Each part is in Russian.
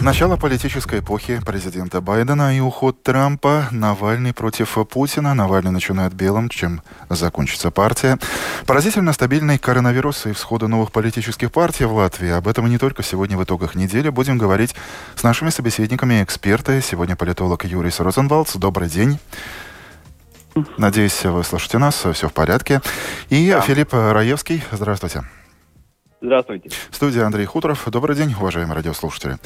Начало политической эпохи президента Байдена и уход Трампа, Навальный против Путина. Навальный начинает белым, чем закончится партия. Поразительно стабильный коронавирус и всходы новых политических партий в Латвии. Об этом и не только сегодня в итогах недели. Будем говорить с нашими собеседниками и экспертами. Сегодня политолог Юрис Розенвалдс. Добрый день. Надеюсь, вы слышите нас. Все в порядке. И да. Филипп Раевский. Здравствуйте. Здравствуйте. В студии Андрей Хутров. Добрый день, уважаемые радиослушатели.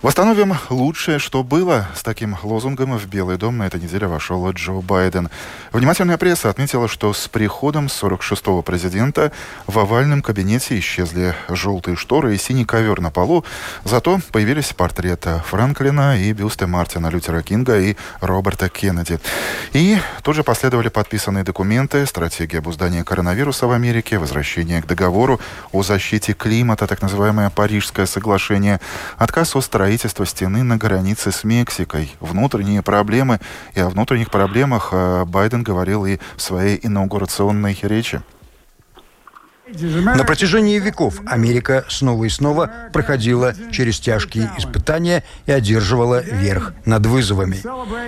Восстановим лучшее, что было. С таким лозунгом в Белый дом на этой неделе вошел Джо Байден. Внимательная пресса отметила, что с приходом 46-го президента в овальном кабинете исчезли желтые шторы и синий ковер на полу. Зато появились портреты Франклина и бюсты Мартина Лютера Кинга и Роберта Кеннеди. И тут же последовали подписанные документы, стратегия обуздания коронавируса в Америке, возвращение к договору о защите климата, так называемое Парижское соглашение, отказ от строительства стены на границе с Мексикой, внутренние проблемы. И о внутренних проблемах Байден говорил и в своей инаугурационной речи. На протяжении веков Америка снова и снова проходила через тяжкие испытания и одерживала верх над вызовами.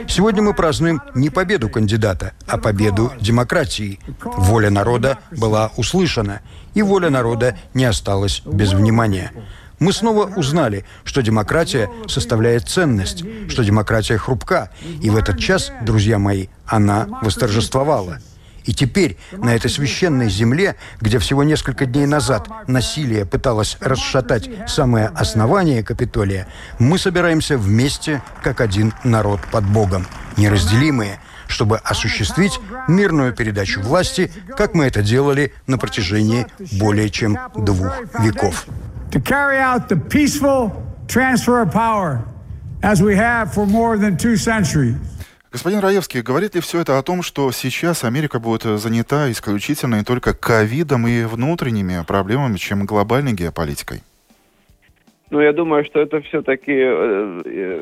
Сегодня мы празднуем не победу кандидата, а победу демократии. Воля народа была услышана, и воля народа не осталась без внимания. Мы снова узнали, что демократия составляет ценность, что демократия хрупка, и в этот час, друзья мои, она восторжествовала. И теперь на этой священной земле, где всего несколько дней назад насилие пыталось расшатать самое основание Капитолия, мы собираемся вместе, как один народ под Богом, неразделимые, чтобы осуществить мирную передачу власти, как мы это делали на протяжении более чем 2 веков. Господин Раевский, говорит ли все это о том, что сейчас Америка будет занята исключительно и только ковидом и внутренними проблемами, чем глобальной геополитикой? Ну, я думаю, что это все-таки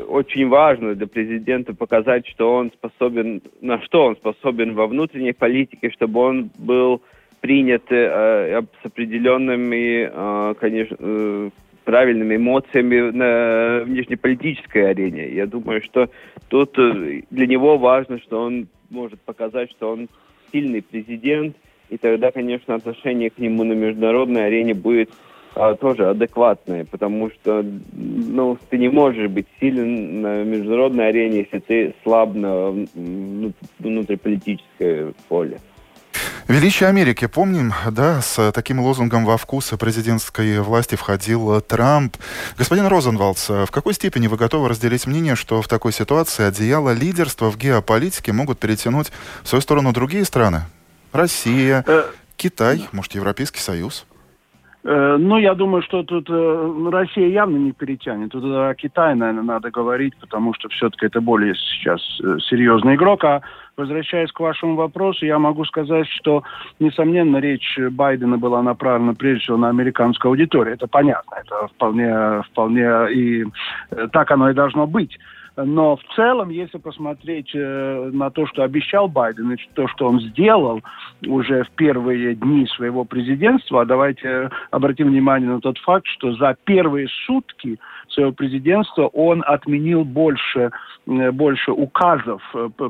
очень важно для президента показать, что он способен, на что он способен во внутренней политике, чтобы он был принят с определенными, конечно, правильными эмоциями на внешнеполитической арене. Я думаю, что тут для него важно, что он может показать, что он сильный президент, и тогда, конечно, отношение к нему на международной арене будет тоже адекватное, потому что ты не можешь быть силен на международной арене, если ты слаб на внутриполитическое поле. Величие Америки. Помним, да, с таким лозунгом во вкус президентской власти входил Трамп. Господин Розенвалдс, в какой степени вы готовы разделить мнение, что в такой ситуации одеяло лидерства в геополитике могут перетянуть в свою сторону другие страны? Россия, Китай, может, Европейский Союз? Ну, я думаю, что тут Россия явно не перетянет. Тут о Китае, наверное, надо говорить, потому что все-таки это более сейчас серьезный игрок. А возвращаясь к вашему вопросу, я могу сказать, что, несомненно, речь Байдена была направлена прежде всего на американскую аудиторию. Это понятно, это вполне и так оно и должно быть. Но в целом, если посмотреть на то, что обещал Байден, и то, что он сделал уже в первые дни своего президентства, а давайте обратим внимание на тот факт, что за первые сутки своего президентства он отменил больше указов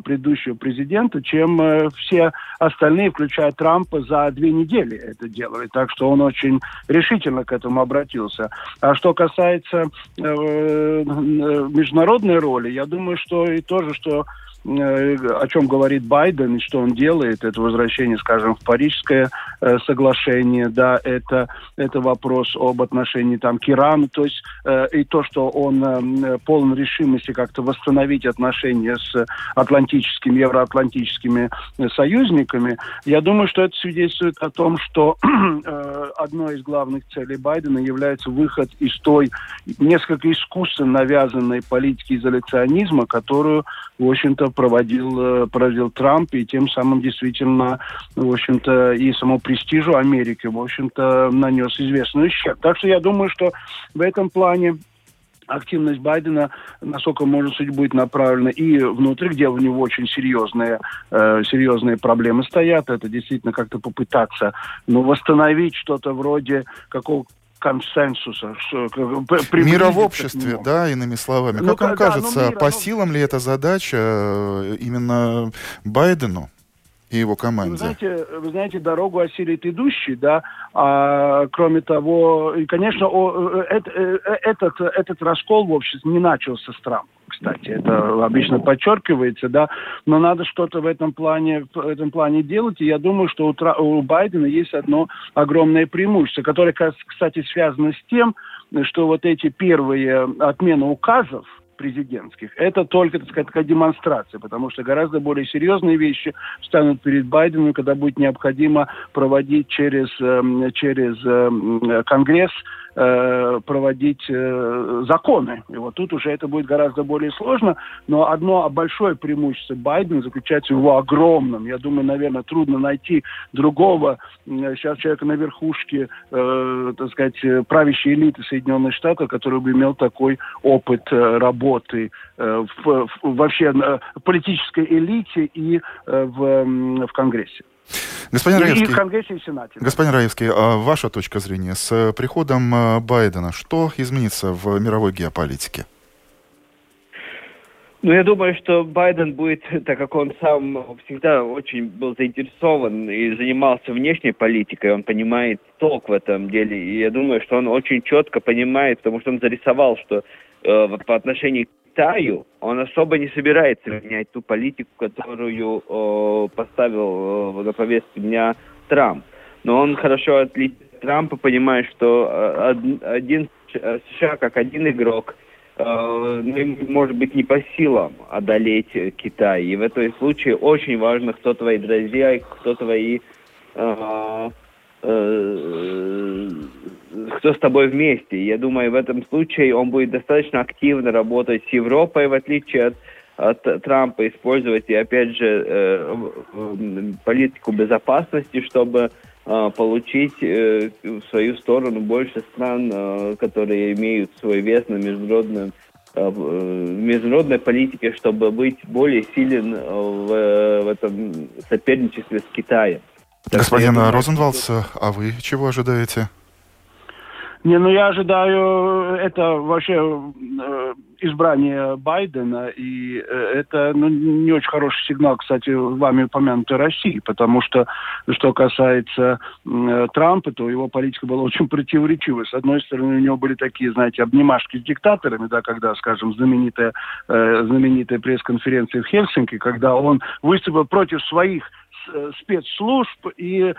предыдущего президента, чем все остальные, включая Трампа, за 2 недели это делали. Так что он очень решительно к этому обратился. А что касается международной роли, я думаю, что и то же, что о чем говорит Байден и что он делает, это возвращение, скажем, в Парижское соглашение, да, это вопрос об отношении там к Ирану, то есть и то, что он полон решимости как-то восстановить отношения с атлантическими, евроатлантическими союзниками. Я думаю, что это свидетельствует о том, что одной из главных целей Байдена является выход из той несколько искусственно навязанной политики изоляционизма, которую, в общем-то, проводил Трамп, и тем самым действительно, в общем-то, и самому престижу Америки, в общем-то, нанес известный ущерб. Так что я думаю, что в этом плане активность Байдена, насколько может судить, будет направлена и внутрь, где у него очень серьезные проблемы стоят. Это действительно как-то попытаться восстановить что-то вроде какого-то консенсуса. Мира в обществе, да, иными словами. Как вам кажется, по силам ли эта задача именно Байдену и его команде? Вы знаете, дорогу осилит идущий, да. А, кроме того, и, конечно, этот раскол в обществе не начался с Трампа. Кстати, это обычно подчеркивается, да, но надо что-то в этом плане делать, и я думаю, что у Байдена есть одно огромное преимущество, которое, кстати, связано с тем, что вот эти первые отмены указов президентских, это только, так сказать, такая демонстрация, потому что гораздо более серьезные вещи станут перед Байденом, когда будет необходимо проводить через Конгресс, проводить законы. И вот тут уже это будет гораздо более сложно, но одно большое преимущество Байдена заключается в его огромном. Я думаю, наверное, трудно найти другого сейчас человека на верхушке, так сказать, правящей элиты Соединенных Штатов, который бы имел такой опыт работы вообще в политической элите и в Конгрессе. Господин Раевский, в Конгрессе и Сенате. Господин Раевский, а ваша точка зрения с приходом Байдена, что изменится в мировой геополитике? Ну, я думаю, что Байден будет, так как он сам всегда очень был заинтересован и занимался внешней политикой, он понимает толк в этом деле. И я думаю, что он очень четко понимает, потому что он зарисовал, что по отношению к Китаю он особо не собирается менять ту политику, которую поставил на повестку дня Трамп. Но он хорошо отличает Трампа, понимает, что США как один игрок может быть не по силам одолеть Китай. И в этом случае очень важно, кто твои друзья и кто твои... кто с тобой вместе. Я думаю, в этом случае он будет достаточно активно работать с Европой, в отличие от Трампа, использовать, и опять же, политику безопасности, чтобы получить в свою сторону больше стран, которые имеют свой вес на международной политике, чтобы быть более силен в этом соперничестве с Китаем. Господин Розенвалдс, а вы чего ожидаете? Я ожидаю это вообще избрание Байдена, и это не очень хороший сигнал, кстати, вами упомянутой России, потому что, что касается Трампа, то его политика была очень противоречивой. С одной стороны, у него были такие, знаете, обнимашки с диктаторами, да, когда, скажем, знаменитая пресс-конференция в Хельсинки, когда он выступил против своих спецслужб и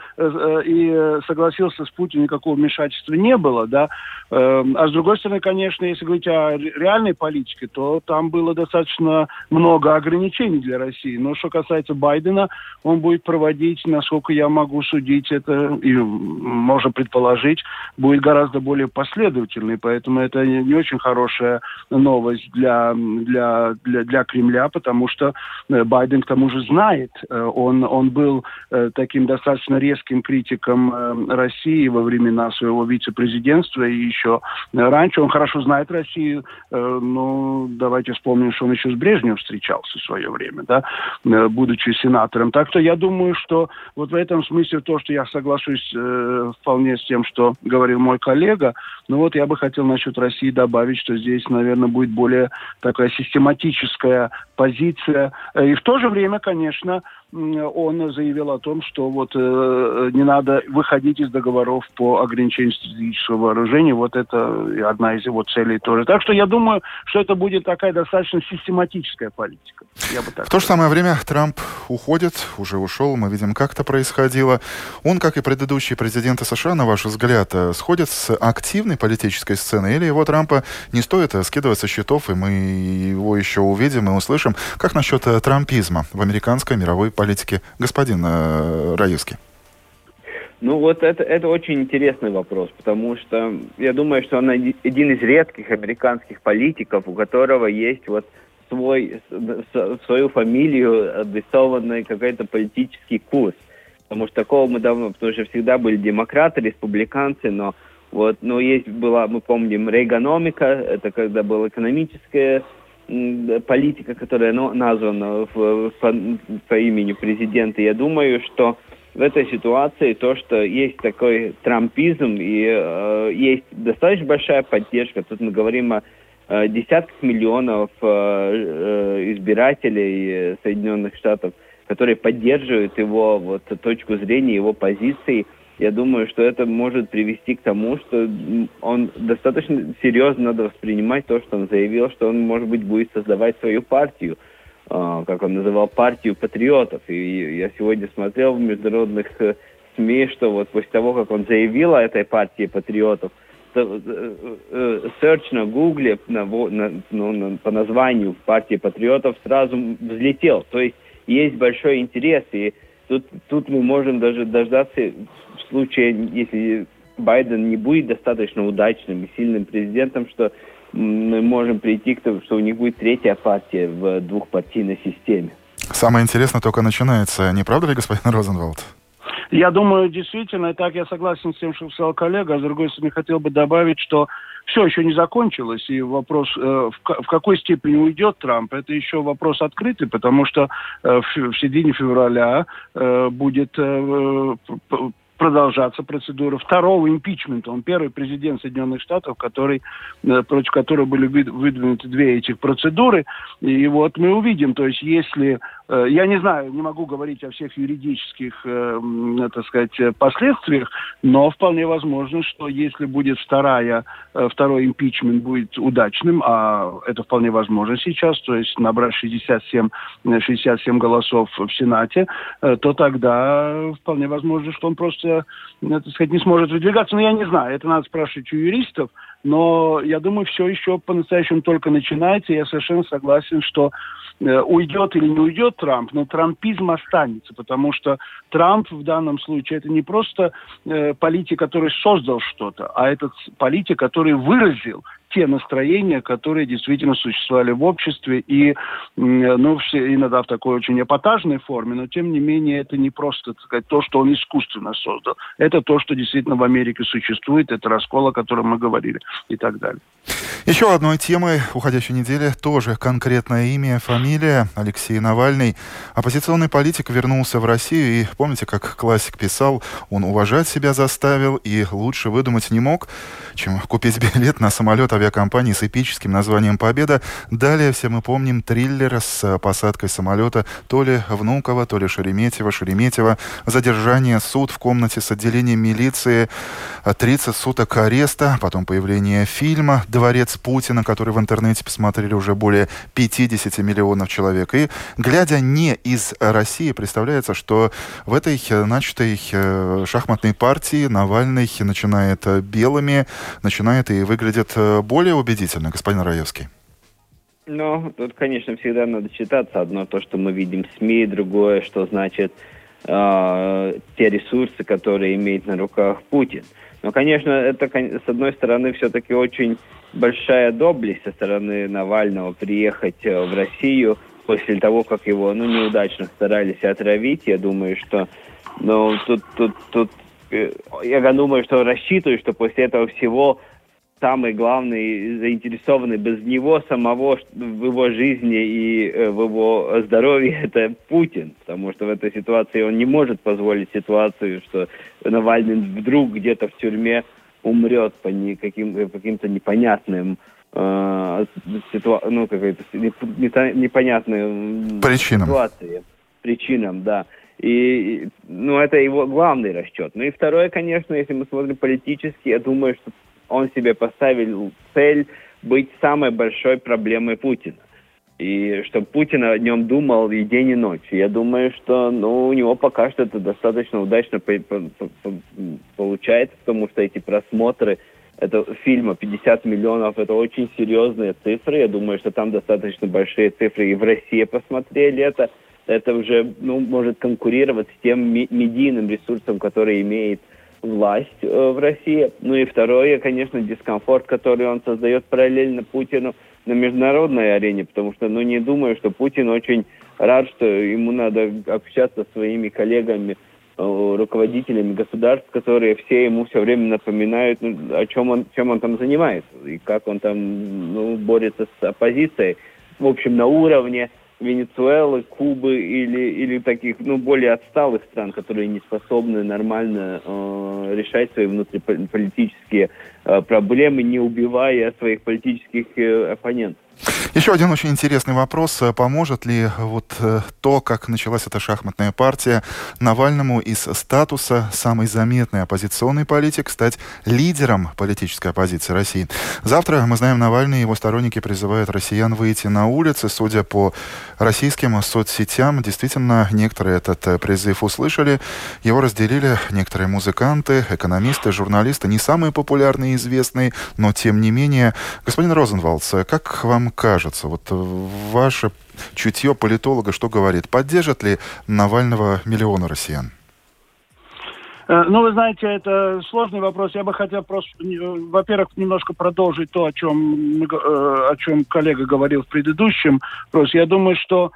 согласился с Путиным, никакого вмешательства не было, да. А с другой стороны, конечно, если говорить о реальной политике, то там было достаточно много ограничений для России. Но что касается Байдена, он будет проводить, насколько я могу судить, это и можно предположить, будет гораздо более последовательный, поэтому это не очень хорошая новость для Кремля, потому что Байден к тому же знает, он был таким достаточно резким критиком России во времена своего вице-президентства и еще раньше. Он хорошо знает Россию. Давайте вспомним, что он еще с Брежневым встречался в свое время, да, будучи сенатором. Так что я думаю, что вот в этом смысле то, что я соглашусь вполне с тем, что говорил мой коллега, я бы хотел насчет России добавить, что здесь, наверное, будет более такая систематическая позиция. И в то же время, конечно, он заявил о том, что не надо выходить из договоров по ограничению стратегического вооружения. Вот это одна из его целей тоже. Так что я думаю, что это будет такая достаточно систематическая политика. В то же самое время Трамп уходит, уже ушел, мы видим, как это происходило. Он, как и предыдущие президенты США, на ваш взгляд, сходит с активной политической сцены? Или его Трампа не стоит скидывать со счетов, и мы его еще увидим и услышим? Как насчет трампизма в американской мировой политики, господин Раевский? Это очень интересный вопрос, потому что я думаю, что он один из редких американских политиков, у которого есть вот свою фамилию адресованный какой-то политический курс. Потому что такого мы давно, потому что всегда были демократы, республиканцы, но вот, но есть была, мы помним, рейганомика, это когда была экономическая политика, которая названа по имени президента. Я думаю, что в этой ситуации то, что есть такой трампизм и есть достаточно большая поддержка, тут мы говорим о десятках миллионов избирателей Соединенных Штатов, которые поддерживают его вот, точку зрения, его позиции. Я думаю, что это может привести к тому, что он достаточно серьезно надо воспринимать то, что он заявил, что он, может быть, будет создавать свою партию, как он называл, партию патриотов. И я сегодня смотрел в международных СМИ, что вот после того, как он заявил о этой партии патриотов, серч на Гугле по названию партии патриотов сразу взлетел. То есть есть большой интерес, и тут мы можем даже дождаться, в случае, если Байден не будет достаточно удачным и сильным президентом, что мы можем прийти к тому, что у них будет третья партия в двухпартийной системе. Самое интересное только начинается. Не правда ли, господин Розенвалдс? Я думаю, действительно, и так я согласен с тем, что сказал коллега, а с другой стороны, хотел бы добавить, что все еще не закончилось, и вопрос, в какой степени уйдет Трамп, это еще вопрос открытый, потому что в середине февраля будет продолжаться процедура второго импичмента. Он первый президент Соединенных Штатов, который, против которого были выдвинуты две этих процедуры. И вот мы увидим, то есть если... Я не знаю, не могу говорить о всех юридических, так сказать, последствиях, но вполне возможно, что если будет второй импичмент будет удачным, а это вполне возможно сейчас, то есть набрать 67 голосов в Сенате, то тогда вполне возможно, что он просто, так сказать, не сможет выдвигаться. Но я не знаю, это надо спрашивать у юристов. Но я думаю, все еще по-настоящему только начинается. Я совершенно согласен, что уйдет или не уйдет Трамп, но трампизм останется, потому что Трамп в данном случае это не просто политик, который создал что-то, а этот политик, который выразил те настроения, которые действительно существовали в обществе, и, ну, все, иногда в такой очень эпатажной форме, но, тем не менее, это не просто, так сказать, то, что он искусственно создал. Это то, что действительно в Америке существует, это раскол, о котором мы говорили, и так далее. Еще одной темой уходящей недели тоже конкретное имя, фамилия Алексей Навальный. Оппозиционный политик вернулся в Россию, и помните, как классик писал, он уважать себя заставил и лучше выдумать не мог, чем купить билет на самолет авиакомпании с эпическим названием «Победа». Далее все мы помним триллер с посадкой самолета то ли Внуково, то ли Шереметьево. Задержание, суд в комнате с отделением милиции, 30 суток ареста, потом появление фильма «Дворец Путина», который в интернете посмотрели уже более 50 миллионов человек. И, глядя не из России, представляется, что в этой начатой шахматной партии Навальный начинает белыми, начинает и выглядит более убедительно, господин Раевский. Ну, тут, конечно, всегда надо читаться. Одно то, что мы видим в СМИ, другое, что значит те ресурсы, которые имеет на руках Путин. Но, конечно, это, с одной стороны, все-таки очень большая доблесть со стороны Навального приехать в Россию после того, как его, ну, неудачно старались отравить. Я думаю, что... Ну, тут... Я думаю, что рассчитываю, что после этого всего... самый главный заинтересованный без него самого в его жизни и в его здоровье это Путин, потому что в этой ситуации он не может позволить ситуацию, что Навальный вдруг где-то в тюрьме умрет по каким-то непонятным непонятным причинам, да. И, ну, это его главный расчет. Ну и второе, конечно, если мы смотрим политически, я думаю, что он себе поставил цель быть самой большой проблемой Путина. И чтобы Путин о нем думал и день, и ночь. Я думаю, что у него пока что это достаточно удачно получается, потому что эти просмотры этого фильма 50 миллионов, это очень серьезные цифры. Я думаю, что там достаточно большие цифры. И в России посмотрели это. Это уже может конкурировать с тем медийным ресурсом, который имеет власть в России. Ну и второе, конечно, дискомфорт, который он создает параллельно Путину на международной арене, потому что, ну, не думаю, что Путин очень рад, что ему надо общаться с своими коллегами, руководителями государств, которые все ему все время напоминают, ну, о чем он там занимается, и как он там, ну, борется с оппозицией, в общем, на уровне Венесуэлы, Кубы или таких, ну, более отсталых стран, которые не способны нормально решать свои внутриполитические проблемы, не убивая своих политических оппонентов. Еще один очень интересный вопрос. Поможет ли вот то, как началась эта шахматная партия, Навальному из статуса самый заметный оппозиционный политик стать лидером политической оппозиции России? Завтра, мы знаем, Навальный и его сторонники призывают россиян выйти на улицы. Судя по российским соцсетям, действительно, некоторые этот призыв услышали. Его разделили некоторые музыканты, экономисты, журналисты. Не самые популярные и известные, но тем не менее. Господин Розенвалдс, как вам кажется, вот ваше чутье политолога что говорит? Поддержат ли Навального миллионы россиян? Ну, вы знаете, это сложный вопрос. Я бы хотел просто, во-первых, немножко продолжить то, о чем коллега говорил в предыдущем вопросе. Я думаю, что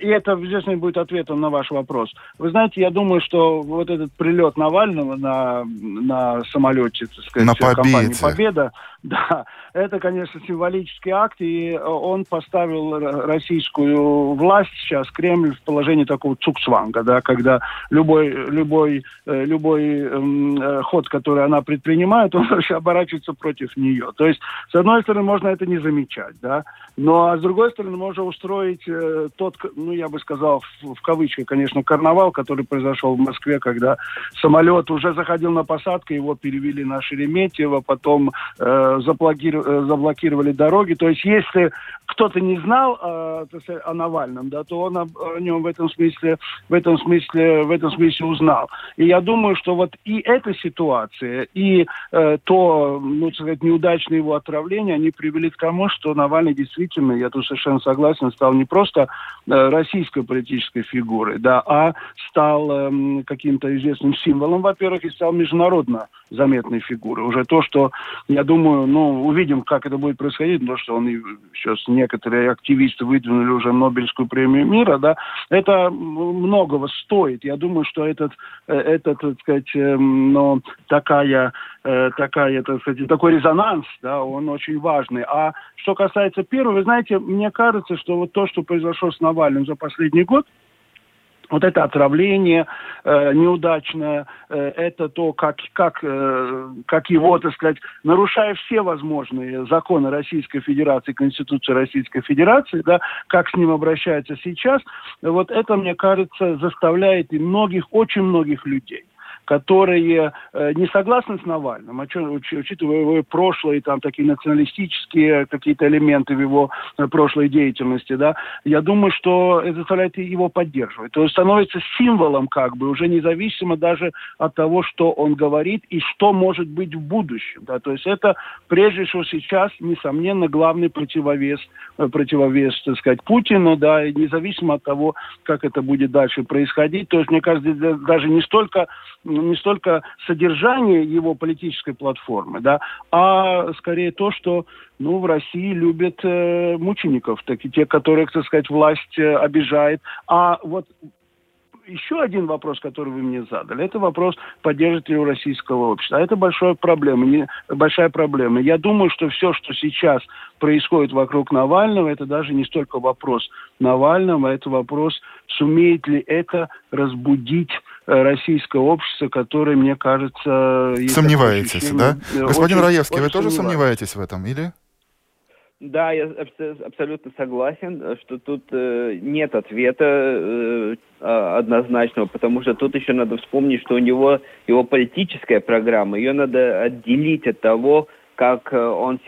и это, естественно, будет ответом на ваш вопрос. Вы знаете, я думаю, что вот этот прилет Навального на самолете, так сказать, на компании «Победа», да, это, конечно, символический акт, и он поставил российскую власть, сейчас Кремль, в положение такого цукцванга, да, когда любой ход, который она предпринимает, он вообще оборачивается против нее. То есть, с одной стороны, можно это не замечать, да, но, а с другой стороны, можно устроить тот, ну, я бы сказал, в кавычках, конечно, карнавал, который произошел в Москве, когда самолет уже заходил на посадку, его перевели на Шереметьево, потом заблокировали дороги. То есть, если кто-то не знал о Навальном, да, то он о нем в этом смысле узнал. И я думаю, что вот и эта ситуация, и то, ну, сказать, неудачное его отравление, они привели к тому, что Навальный действительно, я тут совершенно согласен, стал не просто российской политической фигурой, да, а стал каким-то известным символом, во-первых, и стал международно заметной фигурой. Уже то, что, я думаю, ну, увидим, как это будет происходить, потому что он, сейчас некоторые активисты выдвинули уже Нобелевскую премию мира, да, это многого стоит. Я думаю, что этот так сказать, ну, такой резонанс, да, он очень важный. А что касается первого, вы знаете, мне кажется, что вот то, что произошло с Навальным за последний год, вот это отравление неудачное, это то, как его, так сказать, нарушая все возможные законы Российской Федерации, Конституции Российской Федерации, да, как с ним обращаются сейчас, вот это, мне кажется, заставляет и многих, очень многих людей, которые не согласны с Навальным, учитывая его прошлые там такие националистические какие-то элементы в его прошлой деятельности, да, я думаю, что это заставляет его поддерживать. То есть становится символом, как бы, уже независимо даже от того, что он говорит и что может быть в будущем. Да. То есть это, прежде всего, сейчас, несомненно, главный противовес, так сказать, Путину, да, и независимо от того, как это будет дальше происходить. То есть, мне кажется, даже не столько содержание его политической платформы, да, а скорее то, что, ну, в России любят мучеников, такие те, которых, так сказать, власть обижает. А вот еще один вопрос, который вы мне задали, это вопрос, поддержит ли у российского общества. А это большая проблема. Я думаю, что все, что сейчас происходит вокруг Навального, это даже не столько вопрос Навального, это вопрос, сумеет ли это разбудить российское общество, которое, мне кажется... Сомневаетесь, да? Господин Раевский, вы тоже сомневаетесь в этом, или... Да, я абсолютно согласен, что тут нет ответа однозначного, потому что тут еще надо вспомнить, что у него его политическая программа, ее надо отделить от того, как он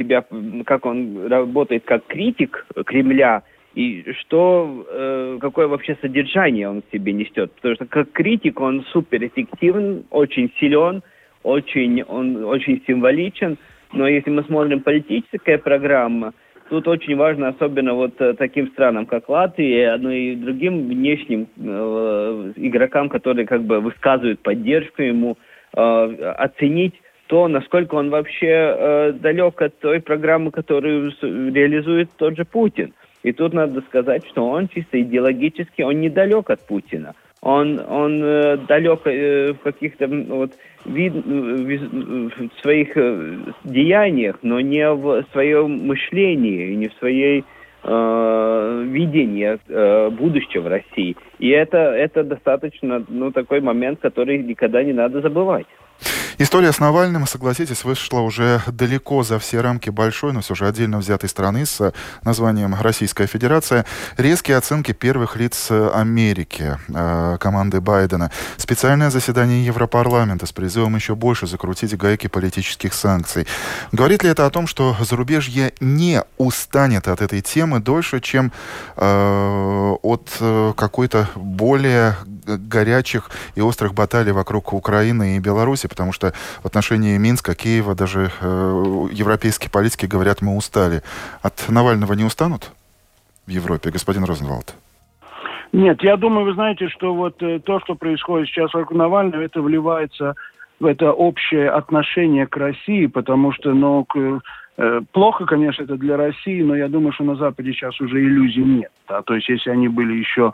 работает как критик Кремля и какое вообще содержание он в себе несет, потому что как критик он суперэффективен, очень силен, он очень символичен. Но если мы смотрим политическая программа, тут очень важно, особенно вот таким странам, как Латвия, но и другим внешним игрокам, которые как бы высказывают поддержку ему, оценить, то насколько он вообще далек от той программы, которую реализует тот же Путин. И тут надо сказать, что он чисто идеологически, он недалек от Путина. Он далек в каких-то в своих деяниях, но не в своем мышлении, не в своей видении будущего России. И это достаточно такой момент, который никогда не надо забывать. История с Навальным, согласитесь, вышла уже далеко за все рамки большой, но все же отдельно взятой страны с названием «Российская Федерация». Резкие оценки первых лиц Америки, команды Байдена. Специальное заседание Европарламента с призывом еще больше закрутить гайки политических санкций. Говорит ли это о том, что зарубежье не устанет от этой темы дольше, чем от какой-то более горячих и острых баталий вокруг Украины и Беларуси, потому что в отношении Минска, Киева, даже европейские политики говорят, мы устали. От Навального не устанут в Европе, господин Розенвалд? Нет, я думаю, вы знаете, что то, что происходит сейчас вокруг Навального, это вливается в это общее отношение к России, потому что, плохо, конечно, это для России, но я думаю, что на Западе сейчас уже иллюзий нет. Да? То есть, если они были еще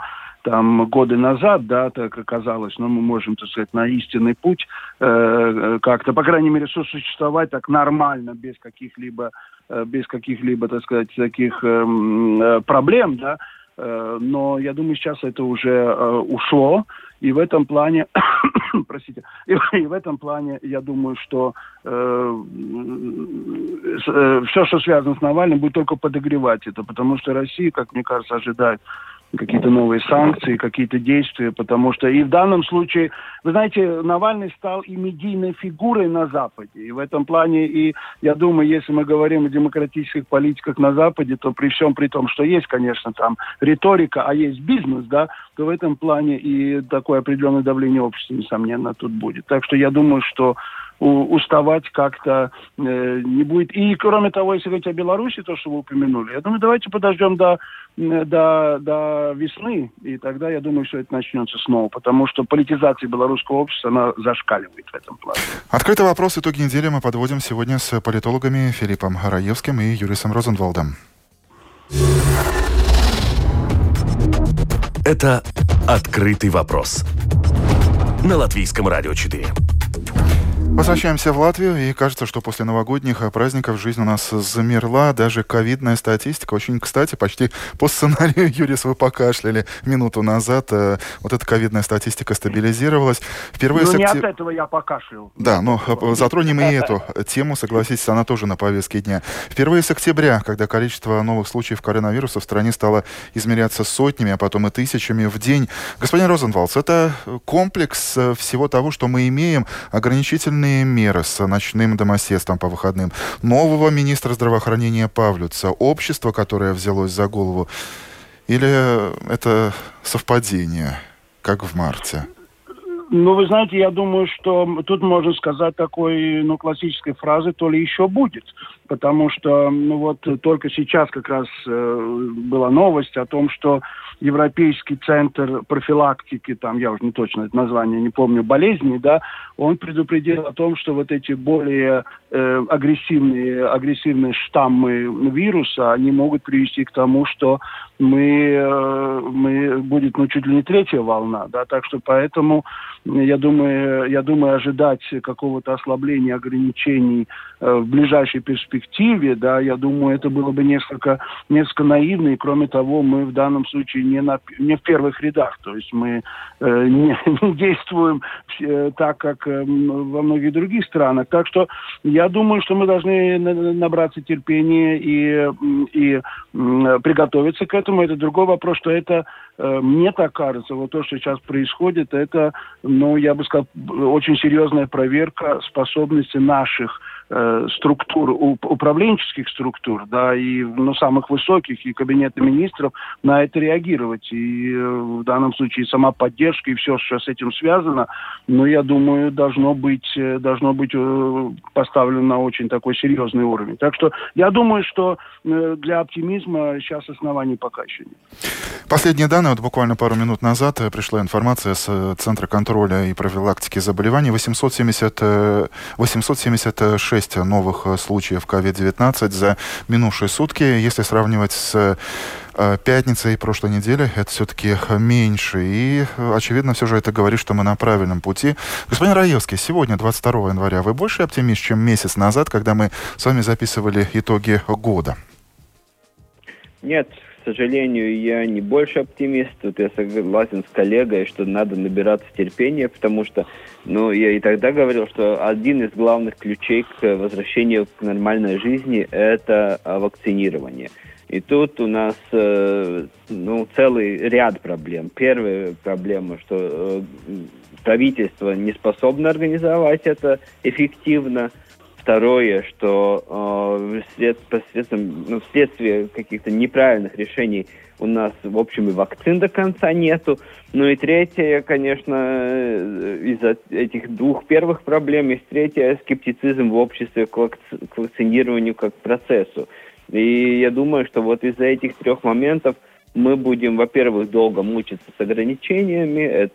годы назад, да, так оказалось, мы можем, так сказать, на истинный путь как-то, по крайней мере, сосуществовать так нормально, без каких-либо, так сказать, таких проблем, да, но я думаю, сейчас это уже ушло, и в этом плане, простите, и в этом плане, я думаю, что все, что связано с Навальным, будет только подогревать это, потому что Россия, как мне кажется, ожидает какие-то новые санкции, какие-то действия, потому что и в данном случае, вы знаете, Навальный стал и медийной фигурой на Западе, и в этом плане, и я думаю, если мы говорим о демократических политиках на Западе, то при всем при том, что есть, конечно, там риторика, а есть бизнес, да, то в этом плане и такое определенное давление общества, несомненно, тут будет. Так что я думаю, что уставать как-то не будет. И, кроме того, если говорить о Беларуси, то, что вы упомянули, я думаю, давайте подождем до весны, и тогда, я думаю, все это начнется снова, потому что политизация белорусского общества, она зашкаливает в этом плане. Открытый вопрос. Итоги недели мы подводим сегодня с политологами Филиппом Раевским и Юрисом Розенвалдом. Это «Открытый вопрос» на Латвийском радио 4. Возвращаемся в Латвию, и кажется, что после новогодних праздников жизнь у нас замерла. Даже ковидная статистика. Очень кстати, почти по сценарию, Юрис, вы покашляли минуту назад. Вот эта ковидная статистика стабилизировалась. Впервые не от этого я покашлял. Да, но затронем и эту тему, согласитесь, она тоже на повестке дня. Впервые с октября, когда количество новых случаев коронавируса в стране стало измеряться сотнями, а потом и тысячами в день. Господин Розенвалдс, это комплекс всего того, что мы имеем, ограничительные меры с ночным домоседством по выходным, нового министра здравоохранения Павлюца, общество, которое взялось за голову, или это совпадение, как в марте? Вы знаете, я думаю, что тут можно сказать такой, классической фразы, то ли еще будет. Потому что, только сейчас как раз была новость о том, что Европейский центр профилактики, там, я уже не точно это название не помню, болезни, да, он предупредил о том, что эти более агрессивные штаммы вируса, они могут привести к тому, что мы будет, чуть ли не третья волна, да, так что поэтому, я думаю, ожидать какого-то ослабления ограничений в ближайшей перспективе, да, я думаю, это было бы несколько наивно, и кроме того, мы в данном случае не в первых рядах, то есть мы не действуем так, как во многих других странах, так что я думаю, что мы должны набраться терпения и приготовиться к этому. Это другой вопрос, что это, мне так кажется, то, что сейчас происходит, это, я бы сказал, очень серьезная проверка способности наших структур, управленческих структур, да, и самых высоких, и Кабинета министров на это реагировать. И в данном случае сама поддержка и все, что с этим связано, я думаю, должно быть поставлено на очень такой серьезный уровень. Так что я думаю, что для оптимизма сейчас оснований пока еще нет. Последние данные, буквально пару минут назад пришла информация с Центра контроля и профилактики заболеваний. 876 новых случаев COVID-19 за минувшие сутки. Если сравнивать с пятницей прошлой недели, это все-таки меньше. И, очевидно, все же это говорит, что мы на правильном пути. Господин Раевский, сегодня, 22 января, вы больше оптимист, чем месяц назад, когда мы с вами записывали итоги года? Нет, к сожалению, я не больше оптимист. Тут я согласен с коллегой, что надо набираться терпения, потому что, я и тогда говорил, что один из главных ключей к возвращению к нормальной жизни – это вакцинирование. И тут у нас целый ряд проблем. Первая проблема, что правительство не способно организовать это эффективно. Второе, что вследствие каких-то неправильных решений у нас, в общем, и вакцин до конца нету. И третье, конечно, из-за этих двух первых проблем, и третье, скептицизм в обществе к вакцинированию как процессу. И я думаю, что из-за этих трех моментов мы будем, во-первых, долго мучиться с ограничениями.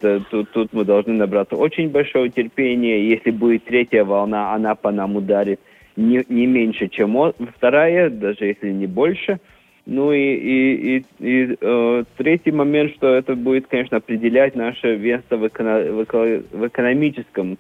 Тут мы должны набраться очень большого терпения. Если будет третья волна, она по нам ударит не меньше, чем вторая, даже если не больше. Третий момент, что это будет, конечно, определять наше место в экономическом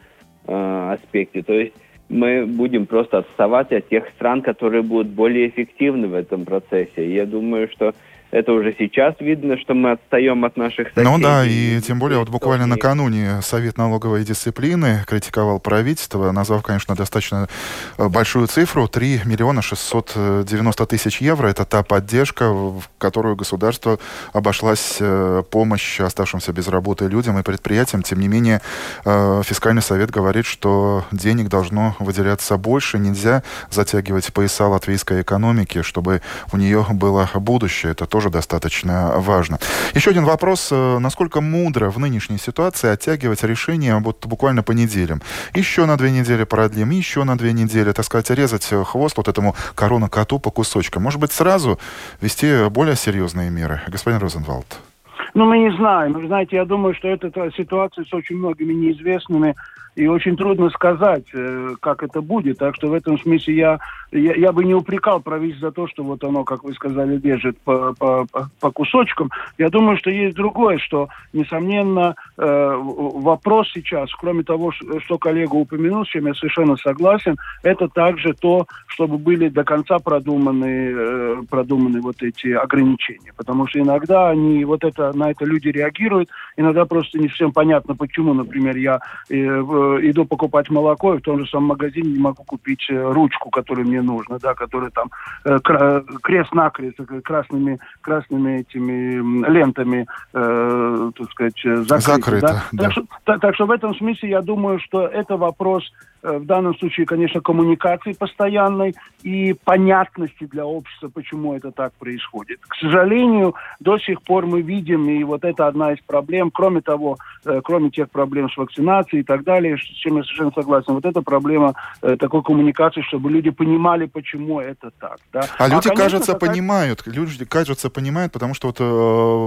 аспекте. То есть мы будем просто отставать от тех стран, которые будут более эффективны в этом процессе. Я думаю, что это уже сейчас видно, что мы отстаем от наших соседей. И тем более буквально накануне Совет налоговой дисциплины критиковал правительство, назвав, конечно, достаточно большую цифру, 3 миллиона 690 тысяч евро. Это та поддержка, в которую государство обошлась помощь оставшимся без работы людям и предприятиям. Тем не менее, фискальный совет говорит, что денег должно выделяться больше, нельзя затягивать пояса латвийской экономики, чтобы у нее было будущее. Это тоже достаточно важно. Еще один вопрос. Насколько мудро в нынешней ситуации оттягивать решение буквально по неделям? Еще на 2 недели продлим, еще на 2 недели, так сказать, резать хвост этому корона-коту по кусочкам. Может быть, сразу вести более серьезные меры? Господин Розенвалд. Мы не знаем. Вы знаете, я думаю, что эта ситуация с очень многими неизвестными, и очень трудно сказать, как это будет. Так что в этом смысле я бы не упрекал правительство за то, что оно, как вы сказали, держит по кусочкам. Я думаю, что есть другое, что, несомненно, вопрос сейчас, кроме того, что коллега упомянул, с чем я совершенно согласен, это также то, чтобы были до конца продуманы эти ограничения. Потому что иногда они на это люди реагируют, иногда просто не всем понятно, почему, например, я иду покупать молоко, и в том же самом магазине не могу купить ручку, которая мне нужна, которая там крест-накрест красными этими лентами, закрыта. Да. Так что в этом смысле я думаю, что это вопрос в данном случае, конечно, коммуникации постоянной и понятности для общества, почему это так происходит. К сожалению, до сих пор мы видим, и это одна из проблем, кроме тех проблем с вакцинацией и так далее, с чем я совершенно согласен, эта проблема такой коммуникации, чтобы люди понимали, почему это так. Да? Люди, конечно, понимают, потому что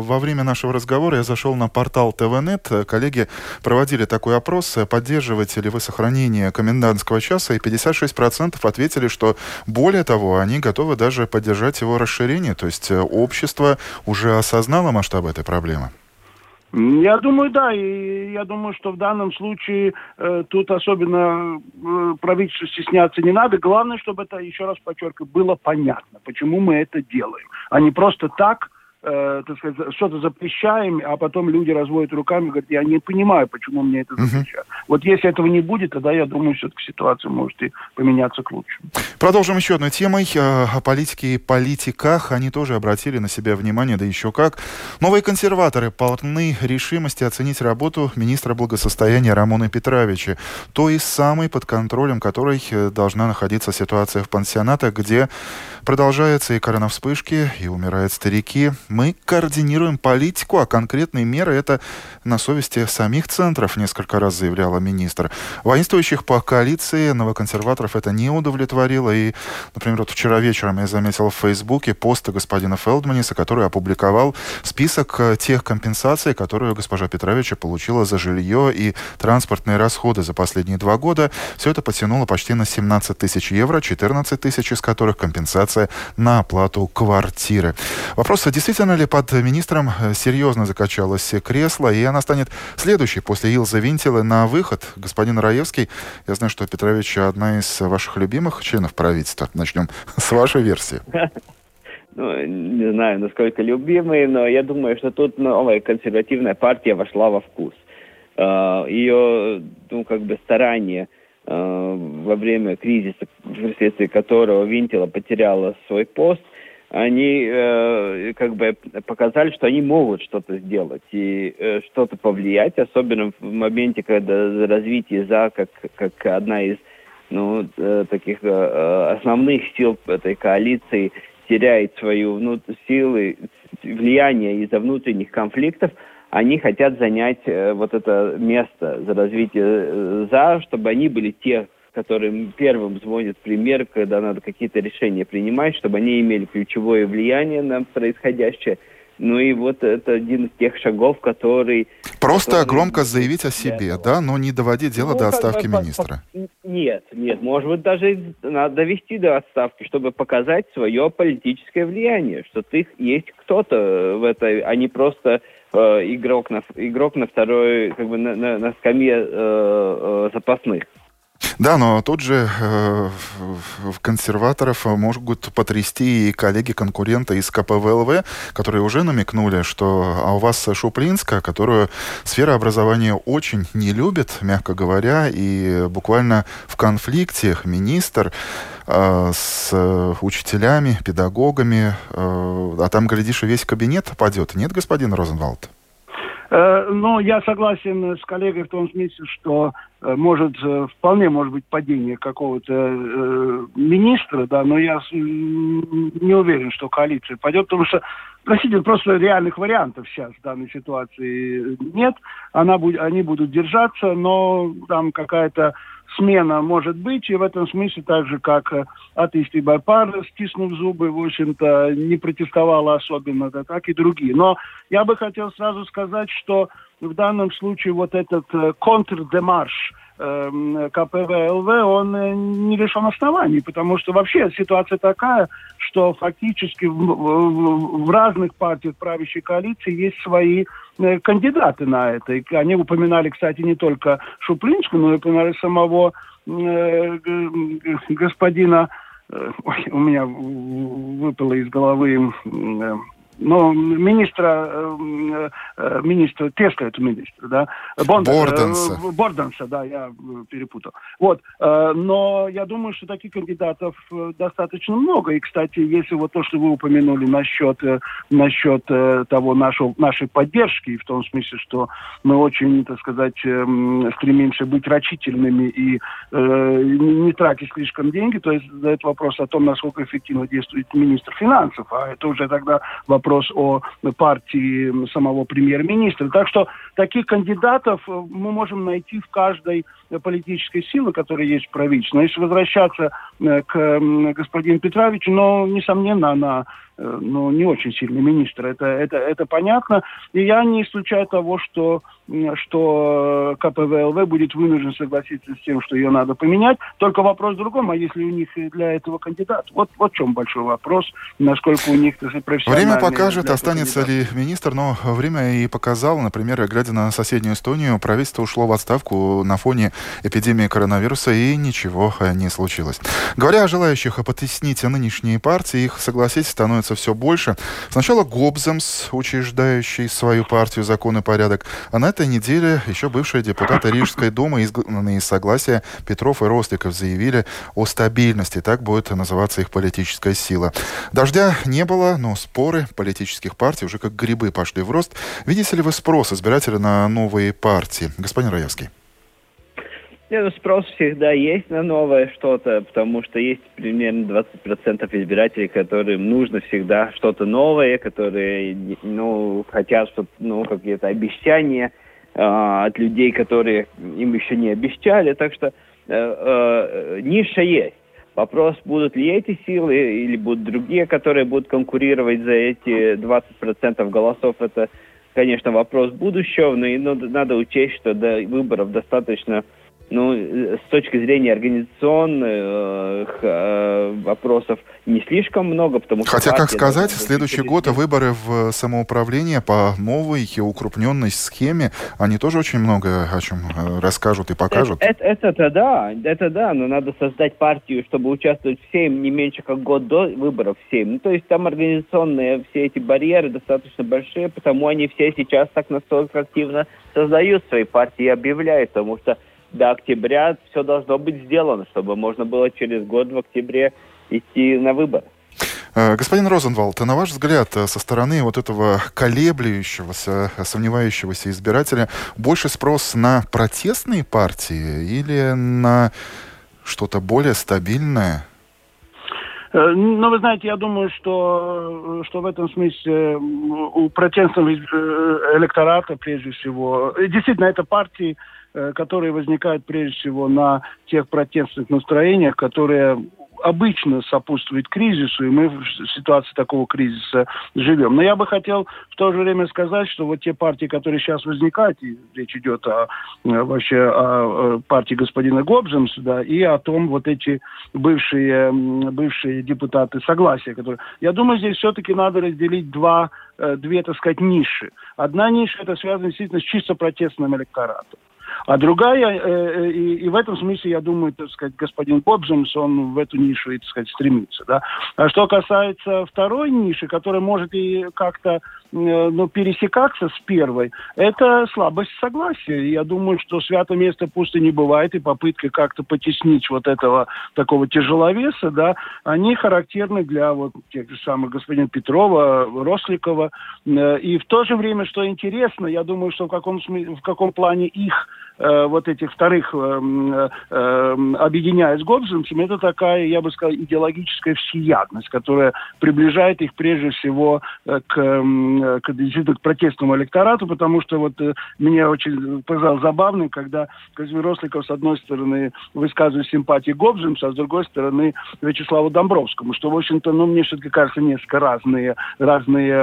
во время нашего разговора я зашел на портал ТВ.нет, коллеги проводили такой опрос, поддерживаете ли вы сохранение комендантского часа, и 56% ответили, что более того, они готовы даже поддержать его расширение, то есть общество уже осознало масштаб этой проблемы. Я думаю, да, и я думаю, что в данном случае тут особенно правительству стесняться не надо. Главное, чтобы это, еще раз подчеркиваю, было понятно, почему мы это делаем, а не просто так, так сказать, что-то запрещаем, а потом люди разводят руками и говорят, я не понимаю, почему мне это запрещают. Вот если этого не будет, тогда, я думаю, все-таки ситуация может и поменяться к лучшему. Продолжим еще одной темой. О политике и политиках. Они тоже обратили на себя внимание, да еще как. Новые консерваторы полны решимости оценить работу министра благосостояния Рамона Петровича. То есть самой, под контролем которой должна находиться ситуация в пансионатах, где продолжаются и коронавспышки, и умирают старики. Мы координируем политику, а конкретные меры это на совести самих центров, несколько раз заявляла министр. Воинствующих по коалиции новоконсерваторов это не удовлетворило. И, например, вот вчера вечером я заметил в Фейсбуке пост господина Фельдманиса, который опубликовал список тех компенсаций, которые госпожа Петровича получила за жилье и транспортные расходы за последние 2 года. Все это потянуло почти на 17 тысяч евро, 14 тысяч из которых компенсация на оплату квартиры. Вопрос, действительно ли под министром серьезно закачалось кресло, и она станет следующей после Илзы Винтелы на выход. Господин Раевский, я знаю, что Петрович одна из ваших любимых членов правительства. Начнем с вашей версии. Ну, не знаю, насколько любимый, но я думаю, что тут новая консервативная партия вошла во вкус. Ее, старание во время кризиса, вследствие которого Винтела потеряла свой пост, они показали, что они могут что-то сделать и что-то повлиять, особенно в моменте, когда за развитие как одна из таких основных сил этой коалиции теряет свою силы, влияние из-за внутренних конфликтов, они хотят занять вот это место за развитие чтобы они были те, которым первым звонит премьер, когда надо какие-то решения принимать, чтобы они имели ключевое влияние на происходящее. Это один из тех шагов, который... Просто громко заявить о себе, да? Но не доводить дело до отставки министра. Нет. Может быть, даже надо довести до отставки, чтобы показать свое политическое влияние, что ты есть кто-то в этой, а не просто... игрок на второй, на скамье запасных. Да, но тут же консерваторов могут потрясти и коллеги-конкуренты из КПВЛВ, которые уже намекнули, что у вас Шуплинска, которую сфера образования очень не любит, мягко говоря, и буквально в конфликте министр с учителями, педагогами, а там, глядишь, и весь кабинет падет. Нет, господин Розенвалд? Я согласен с коллегой в том смысле, что вполне может быть падение какого-то министра, да, но я не уверен, что коалиция пойдет, потому что, простите, просто реальных вариантов сейчас в данной ситуации нет. Они будут держаться, но там какая-то смена может быть, и в этом смысле так же, как атеисты Байпара, стиснув зубы, в общем-то, не протестовала особенно, да, так и другие. Но я бы хотел сразу сказать, что в данном случае вот этот контрдемарш КПВЛВ, он не лишен оснований, потому что вообще ситуация такая, что фактически в разных партиях правящей коалиции есть свои кандидаты на это. И они упоминали, кстати, не только Шуплинскую, но и упоминали самого господина... у меня выпало из головы... министра Теска, это министр, да? Борденса, да, я перепутал. Но я думаю, что таких кандидатов достаточно много. И, кстати, если вот то, что вы упомянули насчет того нашей поддержки, в том смысле, что мы очень, стремимся быть рачительными и не тратить слишком деньги, то есть задает вопрос о том, насколько эффективно действует министр финансов, а это уже тогда вопрос о партии самого премьер-министра. Так что таких кандидатов мы можем найти в каждой политической силы, которая есть в правительстве. Но если возвращаться к господину Петровичу, несомненно, она не очень сильный министр. Это понятно. И я не исключаю того, что КПВЛВ будет вынужден согласиться с тем, что ее надо поменять. Только вопрос в другом. А если у них для этого кандидат? Вот в чем большой вопрос. Насколько у них профессиональный... Время покажет, останется ли министр. Но время и показало. Например, глядя на соседнюю Эстонию, правительство ушло в отставку на фоне эпидемии коронавируса, и ничего не случилось. Говоря о желающих потеснить нынешние партии, их, согласитесь, становится все больше. Сначала Гобземс, учреждающий свою партию «Закон и порядок», а на этой неделе еще бывшие депутаты Рижской думы, изгнанные из согласия Петров и Ростиков, заявили о стабильности. Так будет называться их политическая сила. Дождя не было, но споры политических партий уже как грибы пошли в рост. Видите ли вы спрос избирателя на новые партии? Господин Раевский. Спрос всегда есть на новое что-то, потому что есть примерно 20% избирателей, которым нужно всегда что-то новое, которые хотят, чтобы какие-то обещания от людей, которые им еще не обещали. Так что ниша есть. Вопрос, будут ли эти силы или будут другие, которые будут конкурировать за эти 20% голосов, это, конечно, вопрос будущего, но надо учесть, что до выборов достаточно, с точки зрения организационных вопросов не слишком много, потому что... Хотя, как сказать, следующий год выборы в самоуправление по новой и укрупненной схеме, они тоже очень много о чем расскажут и покажут. Это да, но надо создать партию, чтобы участвовать в Сейме не меньше, как год до выборов в Сейме. То есть там организационные все эти барьеры достаточно большие, потому они все сейчас так настолько активно создают свои партии и объявляют, потому что до октября все должно быть сделано, чтобы можно было через год в октябре идти на выборы. Господин Розенвалд, на ваш взгляд, со стороны вот этого колеблющегося, сомневающегося избирателя, больше спрос на протестные партии или на что-то более стабильное? Ну, вы знаете, я думаю, что в этом смысле у протестного электората, прежде всего, действительно, это партии, которые возникают прежде всего на тех протестных настроениях, которые обычно сопутствуют кризису, и мы в ситуации такого кризиса живем. Но я бы хотел в то же время сказать, что вот те партии, которые сейчас возникают, и речь идет о партии господина Гобземса, да, и о том, вот эти бывшие депутаты согласия, которые... Я думаю, здесь все-таки надо разделить две, так сказать, ниши. Одна ниша, это связано действительно с чисто протестным электоратом. А другая, и в этом смысле, я думаю, так сказать, господин Гобземс, он в эту нишу, так сказать, стремится, да. А что касается второй ниши, которая может и как-то, пересекаться с первой, это слабость согласия. Я думаю, что свято место пусто не бывает, и попытки как-то потеснить вот этого такого тяжеловеса, да, они характерны для вот тех же самых господина Петрова, Росликова. И в то же время, что интересно, я думаю, что в каком плане их вот этих вторых объединяя с Гобземсом, это такая, я бы сказал, идеологическая всеядность, которая приближает их прежде всего к протестному электорату, потому что вот меня очень показалось забавным, когда Казимир Росликов с одной стороны высказывает симпатии Гобземсу, а с другой стороны Вячеславу Домбровскому, что, в общем-то, мне все-таки кажется, несколько разные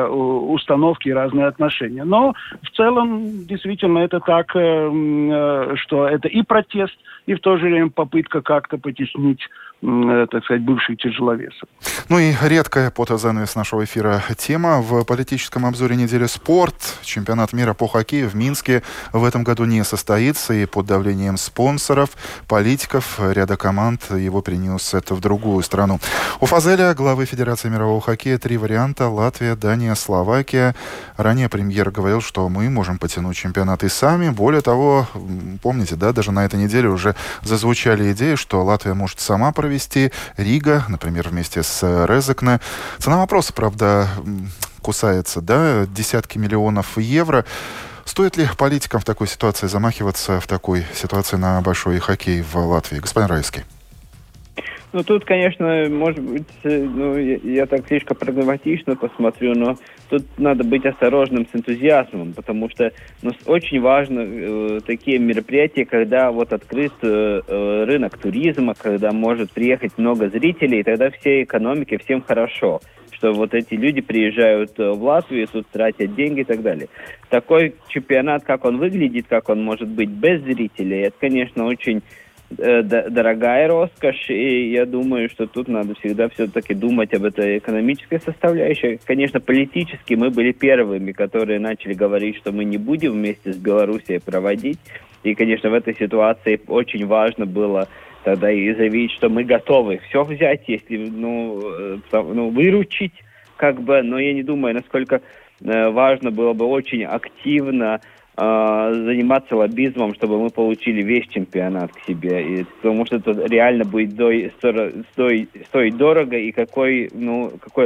установки и разные отношения. Но в целом, действительно, это так, что это и протест, и в то же время попытка как-то потеснить, так сказать, бывших тяжеловесов. И редкая, под занавес нашего эфира, тема в политическом обзоре недели — спорт. Чемпионат мира по хоккею в Минске в этом году не состоится, и под давлением спонсоров, политиков, ряда команд его перенес это в другую страну. У Фазеля, главы Федерации мирового хоккея, три варианта: Латвия, Дания, Словакия. Ранее премьер говорил, что мы можем потянуть чемпионат и сами. Более того, помните, да, даже на этой неделе уже зазвучали идеи, что Латвия может сама провести Рига, например, вместе с Резекне. Цена вопроса, правда, кусается, да, десятки миллионов евро. Стоит ли политикам в такой ситуации замахиваться, в такой ситуации, на большой хоккей в Латвии? Господин Раевский. Тут, конечно, может быть, я так слишком прагматично посмотрю, но тут надо быть осторожным с энтузиазмом, потому что очень важно такие мероприятия, когда открыт рынок туризма, когда может приехать много зрителей, и тогда всей экономике, всем хорошо, что эти люди приезжают в Латвию, тут тратят деньги и так далее. Такой чемпионат, как он выглядит, как он может быть без зрителей, это, конечно, очень дорогая роскошь, и я думаю, что тут надо всегда все-таки думать об этой экономической составляющей. Конечно, политически мы были первыми, которые начали говорить, что мы не будем вместе с Белоруссией проводить, и, конечно, в этой ситуации очень важно было тогда и заявить, что мы готовы все взять, если, выручить, но я не думаю, насколько важно было бы очень активно заниматься лоббизмом, чтобы мы получили весь чемпионат к себе, потому что это реально будет стоить дорого, и какое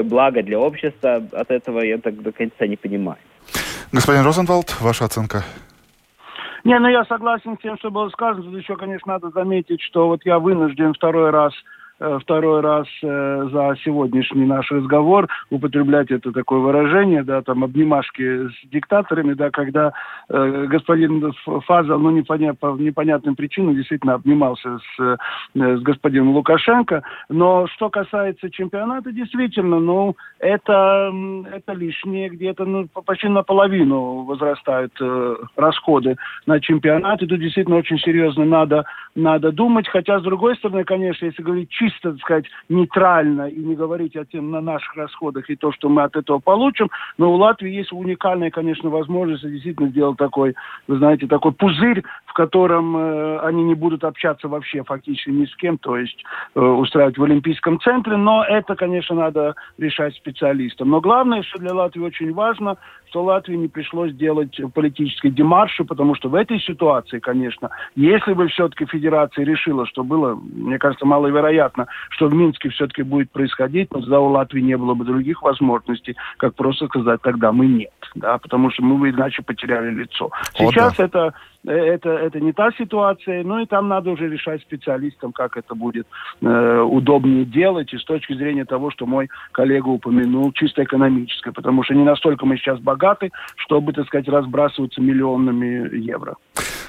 благо для общества от этого я так до конца не понимаю. Господин Розенвалд, ваша оценка? Я согласен с тем, что было сказано. Тут еще, конечно, надо заметить, что вот я вынужден второй раз за сегодняшний наш разговор употреблять это такое выражение, обнимашки с диктаторами, когда господин Фазел, по непонятным причинам действительно обнимался с господином Лукашенко. Но что касается чемпионата, действительно, это лишнее, где-то почти наполовину возрастают расходы на чемпионат, и тут действительно очень серьезно надо думать, хотя, с другой стороны, конечно, если говорить чисто, нейтрально и не говорить о тем на наших расходах и то, что мы от этого получим, но у Латвии есть уникальная, конечно, возможность действительно сделать такой пузырь, в котором они не будут общаться вообще фактически ни с кем, то есть устраивать в Олимпийском центре, но это, конечно, надо решать специалистам. Но главное, что для Латвии очень важно, что Латвии не пришлось делать политические демарши, потому что в этой ситуации, конечно, если бы все-таки Федерация решила, что было, мне кажется, маловероятно, что в Минске все-таки будет происходить, но тогда у Латвии не было бы других возможностей, как просто сказать, тогда мы нет, потому что мы бы иначе потеряли лицо. Сейчас это не та ситуация, и там надо уже решать специалистам, как это будет удобнее делать, и с точки зрения того, что мой коллега упомянул, чисто экономическое, потому что не настолько мы сейчас богаты, чтобы, разбрасываться миллионами евро.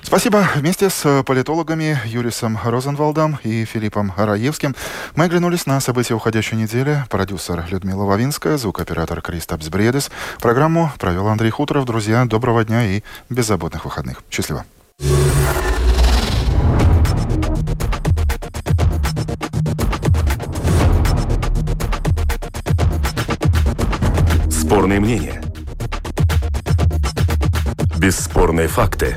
Спасибо. Вместе с политологами Юрисом Розенвалдом и Филиппом Раевским мы оглянулись на события уходящей недели. Продюсер Людмила Вавинская, звукооператор Кристапс Бредис. Программу провел Андрей Хутров. Друзья, доброго дня и беззаботных выходных. Счастливо. Спорные мнения. Бесспорные факты.